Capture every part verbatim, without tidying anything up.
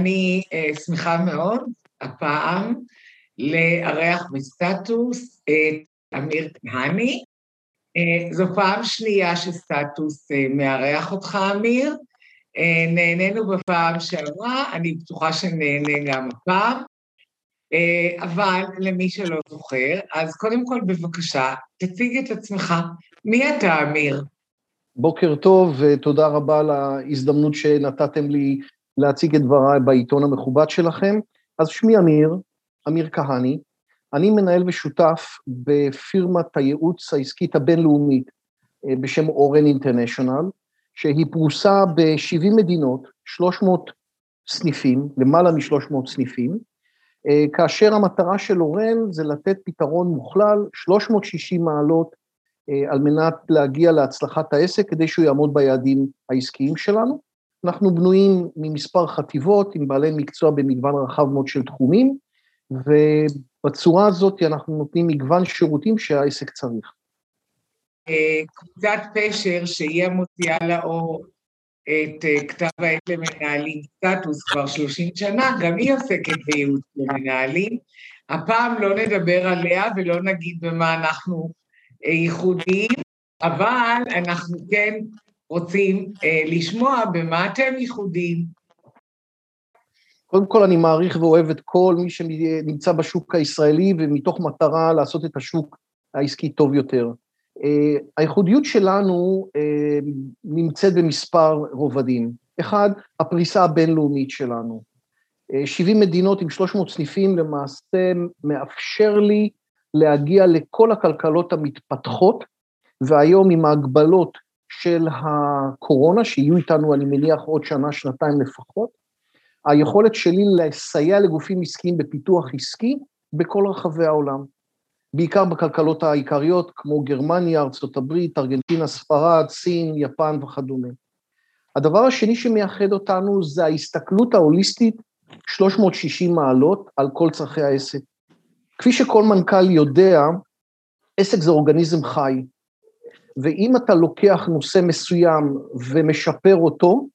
אני שמחה מאוד הפעם לארח בסטטוס את אמיר כהני. זו פעם שנייה שסטטוס מארח אותך, אמיר. נהנינו בפעם שעברה, אני בטוחה שנהנה גם הפעם. אבל למי שלא זוכר, אז קודם כל בבקשה, תציג את עצמך. מי אתה, אמיר? בוקר טוב, ותודה רבה על ההזדמנות שנתתם לי להציג את דבריי בעיתון המכובד שלכם. אז שמי אמיר, אמיר כהני, אני מנהל ושותף בפירמת הייעוץ העסקית הבינלאומית בשם אורן אינטרנשיונל, שהיא פרוסה ב-שבעים מדינות, שלוש מאות סניפים, למעלה מ-שלוש מאות סניפים, כאשר המטרה של אורן זה לתת פתרון מוכלל, שלוש מאות ושישים מעלות, על מנת להגיע להצלחת העסק, כדי שהוא יעמוד ביעדים העסקיים שלנו. אנחנו בנויים ממספר חטיבות, עם בעלי מקצוע במגוון רחב מאוד של תחומים, ובצורה הזאת אנחנו נותנים מגוון שירותים שהעסק צריך. קבוצת פשר שהיא המוציאה לאור את כתב העת למנהלים סטטוס כבר שלושים שנה, גם היא עוסקת בייעוץ למנהלים. הפעם לא נדבר עליה ולא נגיד במה אנחנו ייחודיים, אבל אנחנו כן רוצים אה, לשמוע במה אתם ייחודיים. קודם כל אני מעריך ואוהב את כל מי שנמצא בשוק הישראלי, ומתוך מטרה לעשות את השוק העסקי טוב יותר. אה, הייחודיות שלנו אה, נמצאת במספר רובדים. אחד, הפריסה הבינלאומית שלנו. אה, שבעים מדינות עם שלוש מאות סניפים למעשה מאפשר לי להגיע לכל הכלכלות המתפתחות, והיום עם ההגבלות של הקורונה, שיהיו איתנו, אני מניח, עוד שנה, שנתיים לפחות, היכולת שלי לסייע לגופים עסקיים בפיתוח עסקי בכל רחבי העולם, בעיקר בכלכלות העיקריות, כמו גרמניה, ארצות הברית, ארגנטינה, ספרד, סין, יפן וכדומה. הדבר השני שמייחד אותנו זה ההסתכלות ההוליסטית, שלוש מאות ושישים מעלות על כל צרכי העסק. כפי שכל מנכ"ל יודע, עסק זה אורגניזם חי, ואם אתה לוקח נושא מסוים ומשפר אותו,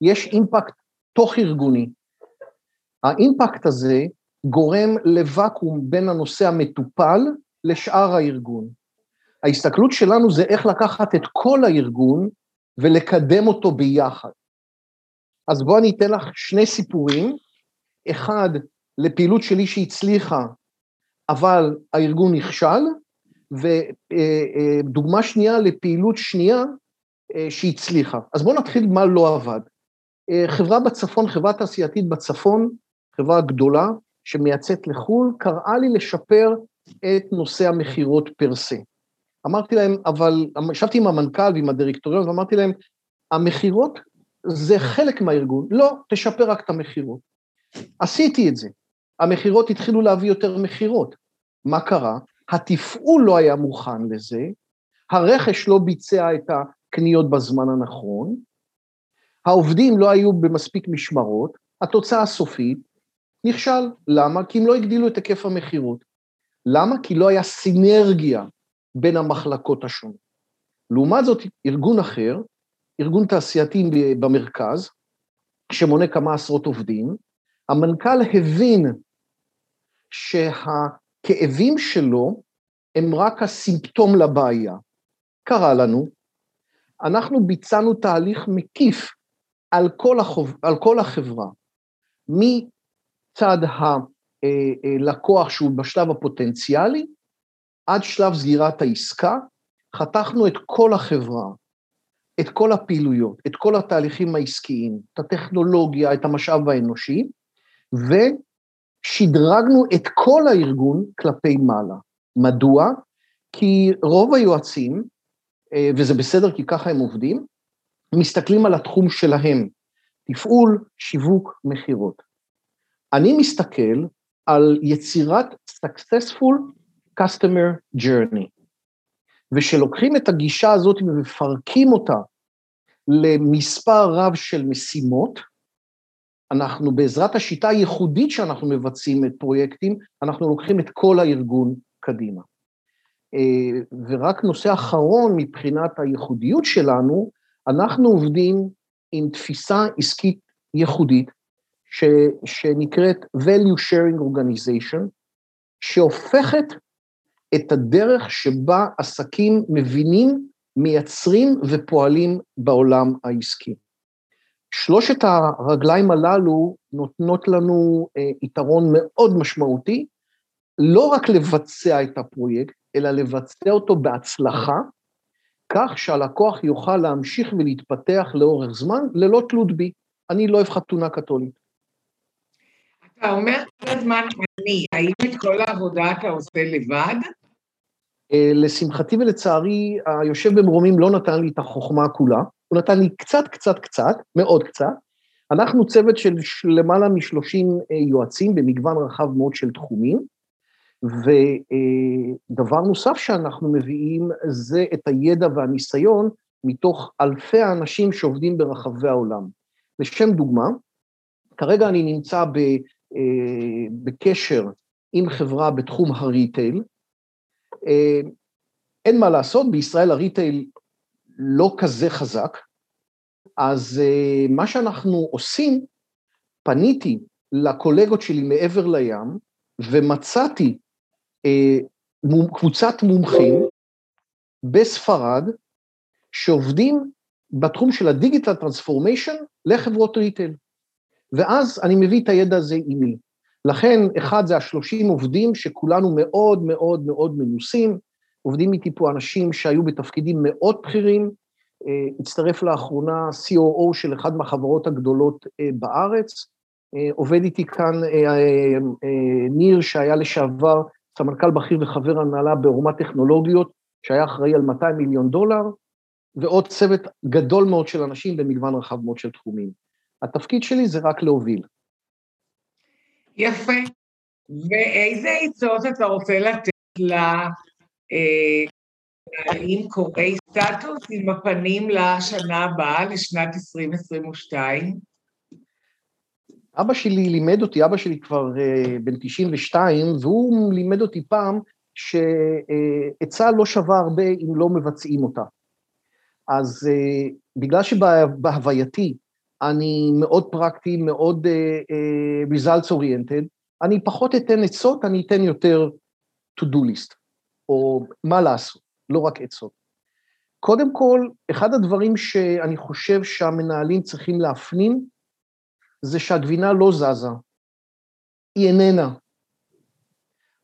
יש אימפקט תוך ארגוני. האימפקט הזה גורם לוואקום בין הנושא המטופל לשאר הארגון. ההסתכלות שלנו זה איך לקחת את כל הארגון ולקדם אותו ביחד. אז בואו אני אתן לך שני סיפורים, אחד לפעילות שלי שהצליחה, אבל הארגון נכשל, ודוגמה שנייה לפעילות שנייה שהצליחה. אז בואו נתחיל מה לא עבד. חברה בצפון, חברה תעשייתית בצפון, חברה גדולה שמייצאת לחול, קראה לי לשפר את נושא המחירות פרסה. אמרתי להם, אבל, ישבתי עם המנכ"ל ועם הדירקטוריון, ואמרתי להם, המחירות זה חלק מהארגון, לא, תשפר רק את המחירות. עשיתי את זה. המחירות התחילו להביא יותר מחירות. מה קרה? התפעול לא היה מוכן לזה, הרכש לא ביצע את הקניות בזמן הנכון, העובדים לא היו במספיק משמרות, התוצאה הסופית נכשל. למה? כי הם לא הגדילו את היקף המחירות. למה? כי לא היה סינרגיה בין המחלקות השונות. לעומת זאת, ארגון אחר, ארגון תעשייתי במרכז, שמונה כמה עשרות עובדים, המנכ"ל הבין שה... כאבים שלו הם רק הסימפטום לבעיה. קרה לנו, אנחנו ביצענו תהליך מקיף על כל, החוב, על כל החברה, מצד הלקוח שהוא בשלב הפוטנציאלי, עד שלב סגירת העסקה, חתכנו את כל החברה, את כל הפעילויות, את כל התהליכים העסקיים, את הטכנולוגיה, את המשאב האנושי, ו... שדרגנו את כל הארגון כלפי מעלה. מדוע? כי רוב היועצים, וזה בסדר כי ככה הם עובדים, מסתכלים על התחום שלהם, תפעול, שיווק, מחירות. אני מסתכל על יצירת successful customer journey, ושלוקחים את הגישה הזאת ומפרקים אותה למספר רב של משימות, אנחנו בעזרת השיטה הייחודית שאנחנו מבצעים את פרויקטים, אנחנו לוקחים את כל הארגון קדימה. ורק נושא אחרון מבחינת הייחודיות שלנו, אנחנו עובדים עם תפיסה עסקית ייחודית, ש, שנקראת Value Sharing Organization, שהופכת את הדרך שבה עסקים מבינים, מייצרים ופועלים בעולם העסקי. שלושת הרגליים הללו נותנות לנו אה, יתרון מאוד משמעותי, לא רק לבצע את הפרויקט, אלא לבצע אותו בהצלחה, כך שהלקוח יוכל להמשיך ולהתפתח לאורך זמן, ללא תלות בי. אני לא אוהב חתונה קתולית. אתה אומר כל הזמן אני, האם את כל העבודה אתה עושה לבד? לשמחתי ולצערי, היושב במרומים לא נתן לי את החוכמה כולה, הוא נתן לי קצת, קצת, קצת, מאוד קצת. אנחנו צוות של למעלה מ-שלושים יועצים, במגוון רחב מאוד של תחומים, ודבר נוסף שאנחנו מביאים זה את הידע והניסיון מתוך אלפי האנשים שעובדים ברחבי העולם. לשם דוגמה, כרגע אני נמצא ב, בקשר עם חברה בתחום הריטייל, אין מה לעשות, בישראל הריטייל לא כזה חזק, אז מה שאנחנו עושים, פניתי לקולגות שלי מעבר לים, ומצאתי קבוצת מומחים בספרד, שעובדים בתחום של הדיגיטל טרנספורמיישן לחברות ריטייל, ואז אני מביא את הידע הזה עימי. לכן, אחד זה השלושים עובדים שכולנו מאוד מאוד מאוד מנוסים, עובדים איתי פה אנשים שהיו בתפקידים מאוד בכירים, הצטרף לאחרונה סי או או של אחד מהחברות הגדולות בארץ, עובד איתי כאן ניר שהיה לשעבר סמנכ"ל בכיר וחבר הנהלה ברמת טכנולוגיות, שהיה אחראי על מאתיים מיליון דולר, ועוד צוות גדול מאוד של אנשים במגוון רחב מאוד של תחומים. התפקיד שלי זה רק להוביל. יפה, ואיזה עצות אתה רוצה לתת למנהלים קוראי סטטוס עם הפנים לשנה הבאה, לשנת עשרים עשרים ושתיים? אבא שלי לימד אותי, אבא שלי כבר בן תשעים ושתיים, והוא לימד אותי פעם שעצה לא שווה הרבה אם לא מבצעים אותה. אז בגלל שבהווייתי, אני מאוד פרקטי, מאוד results oriented, אני פחות אתן עצות, אני אתן יותר to do list, או מה לעשות, לא רק עצות. קודם כל, אחד הדברים שאני חושב שהמנהלים צריכים להפנים, זה שהגבינה לא זזה, היא איננה.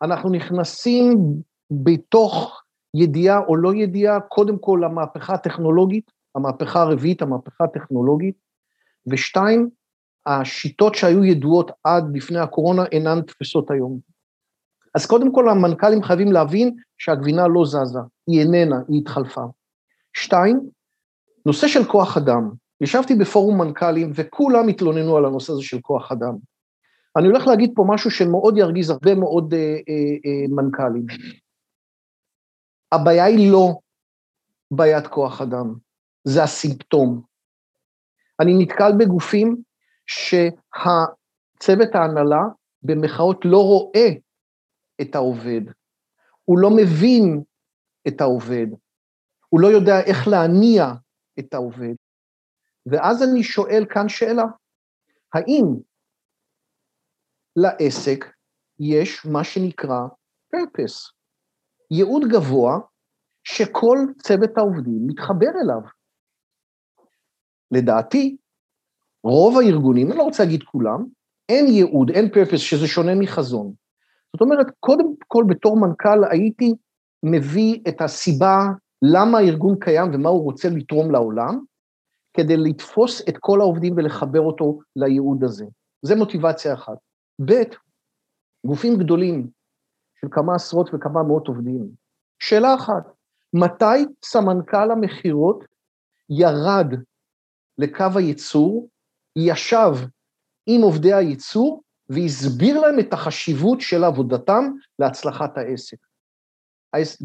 אנחנו נכנסים בתוך ידיעה או לא ידיעה, קודם כל המהפכה הטכנולוגית, המהפכה הרביעית, המהפכה הטכנולוגית, ושתיים, השיטות שהיו ידועות עד לפני הקורונה אינן תפסות היום. אז קודם כל המנכ"לים חייבים להבין שהגבינה לא זזה, היא איננה, היא התחלפה. שתיים, נושא של כוח אדם. ישבתי בפורום מנכ"לים וכולם התלוננו על הנושא הזה של כוח אדם. אני הולך להגיד פה משהו שמאוד ירגיז הרבה מאוד אה, אה, אה, מנכ"לים. הבעיה היא לא בעיית כוח אדם, זה הסימפטום. אני נתקל בגופים שהצוות ההנהלה במחאות לא רואה את העובד, הוא לא מבין את העובד, הוא לא יודע איך להניע את העובד. ואז אני שואל כאן שאלה, האם לעסק יש מה שנקרא purpose, ייעוד גבוה שכל צוות העובדים מתחבר אליו? לדעתי, רוב הארגונים, אני לא רוצה להגיד כולם, אין ייעוד, אין purpose, שזה שונה מחזון. זאת אומרת, קודם כל בתור מנכ"ל הייתי מביא את הסיבה למה הארגון קיים ומה הוא רוצה לתרום לעולם, כדי לתפוס את כל העובדים ולחבר אותו לייעוד הזה. זה מוטיבציה אחת. ב', גופים גדולים של כמה עשרות וכמה מאות עובדים. שאלה אחת, מתי סמנכ"ל המכירות ירד לקו הייצור, ישב עם עובדי הייצור, והסביר להם את החשיבות של עבודתם להצלחת העסק.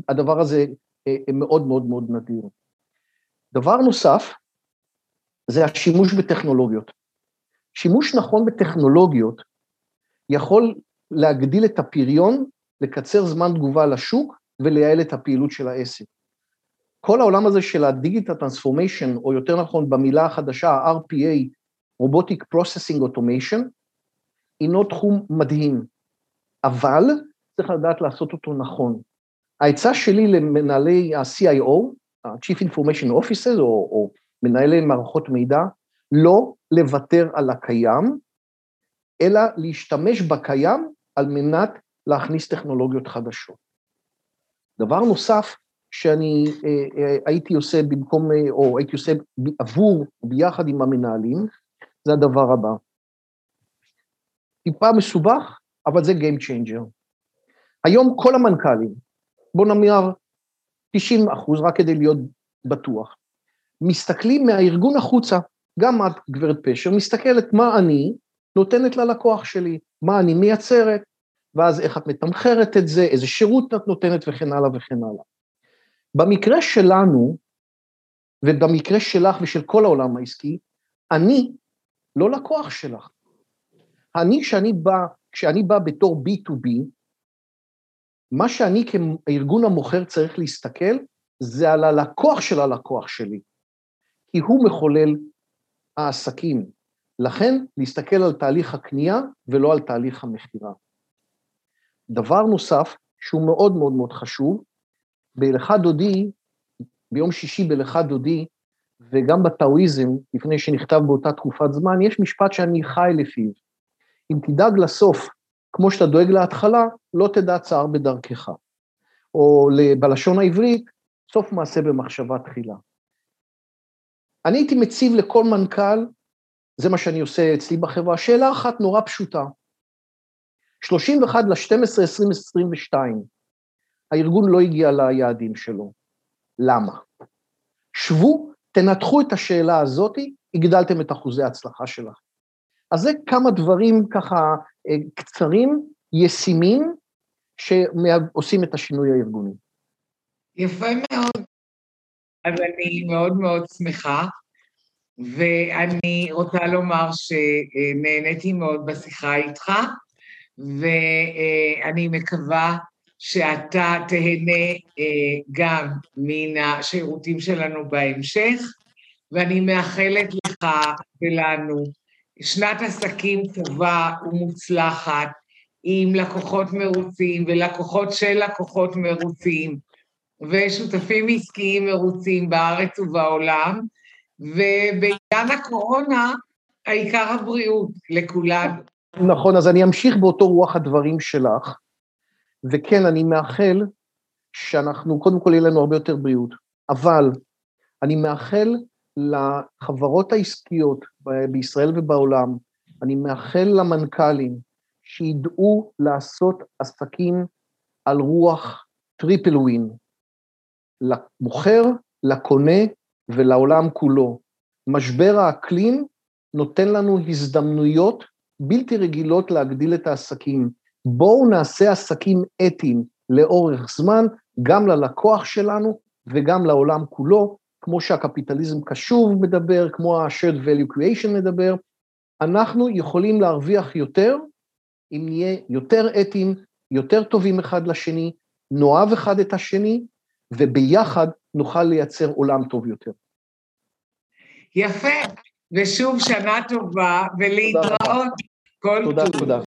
הדבר הזה מאוד מאוד מאוד נדיר. דבר נוסף, זה השימוש בטכנולוגיות. שימוש נכון בטכנולוגיות, יכול להגדיל את הפריון, לקצר זמן תגובה לשוק, ולייעל את הפעילות של העסק. כל העולם הזה של הדיגיטל טרנספורמיישן, או יותר נכון במילה החדשה, ה-אר פי איי, Robotic Processing Automation, אינו תחום מדהים, אבל צריך לדעת לעשות אותו נכון. ההצעה שלי למנהלי ה-סי איי או, ה-Chief Information Officers, או, או מנהלי מערכות מידע, לא לוותר על הקיים, אלא להשתמש בקיים על מנת להכניס טכנולוגיות חדשות. דבר נוסף שאני אה, אה, הייתי עושה במקום, אה, או הייתי עושה עבור, ביחד עם המנהלים, זה הדבר הבא. טיפה מסובך, אבל זה Game Changer. היום כל המנכ"לים, בוא נאמר תשעים אחוז, רק כדי להיות בטוח, מסתכלים מהארגון החוצה, גם את גברת פשר, מסתכלת מה אני נותנת ללקוח שלי, מה אני מייצרת, ואז איך את מתמחרת את זה, איזה שירות את נותנת וכן הלאה וכן הלאה. במקרה שלנו, ובמקרה שלך ושל כל העולם העסקי, אני לא לקוח שלך. אני שאני בא, כשאני בא בתור בי טו בי, מה שאני כארגון המוכר צריך להסתכל, זה על הלקוח של הלקוח שלי, כי הוא מחולל העסקים. לכן, להסתכל על תהליך הקנייה ולא על תהליך המחירה. דבר נוסף, שהוא מאוד מאוד מאוד חשוב, בהלכת דודי, ביום שישי בהלכת דודי, וגם בטאויזם, לפני שנכתב באותה תקופת זמן, יש משפט שאני חי לפיו. אם תדאג לסוף, כמו שאתה דואג להתחלה, לא תדע צער בדרכך. או בלשון העברית, סוף מעשה במחשבה תחילה. אני הייתי מציב לכל מנכ"ל, זה מה שאני עושה אצלי בחברה, שאלה אחת נורא פשוטה. שלושים ואחד לשתים עשרה עשרים עשרים ושתיים, הארגון לא הגיע ליעדים שלו. למה? שבו, תנתחו את השאלה הזאת, הגדלתם את אחוזי ההצלחה שלך. אז זה כמה דברים ככה קצרים, ישימים, שעושים את השינוי הארגוני. יפה מאוד. אז אני מאוד מאוד שמחה, ואני רוצה לומר שנהניתי מאוד בשיחה איתך, ואני מקווה שאתה תהנה גם מן השירותים שלנו בהמשך, ואני מאחלת לך ולנו שנת עסקים טובה ומוצלחת, עם לקוחות מרוצים ולקוחות של לקוחות מרוצים, ושותפים עסקיים מרוצים בארץ ובעולם, ובעידן הקורונה העיקר הבריאות לכולנו. נכון, אז אני אמשיך באותו רוח הדברים שלך, וכן, אני מאחל שאנחנו, קודם כל, יהיה לנו הרבה יותר בריאות, אבל אני מאחל לחברות העסקיות בישראל ובעולם, אני מאחל למנכ"לים שידעו לעשות עסקים על רוח טריפל ווין, למוכר, לקונה ולעולם כולו. משבר האקלים נותן לנו הזדמנויות בלתי רגילות להגדיל את העסקים. בואו נעשה עסקים אתיים לאורך זמן, גם ללקוח שלנו וגם לעולם כולו, כמו שהקפיטליזם קשוב מדבר, כמו ה-shared value creation מדבר. אנחנו יכולים להרוויח יותר, אם נהיה יותר אתיים, יותר טובים אחד לשני, נאהב אחד את השני, וביחד נוכל לייצר עולם טוב יותר. יפה, ושוב שנה טובה, ולהתראות. תודה, תודה.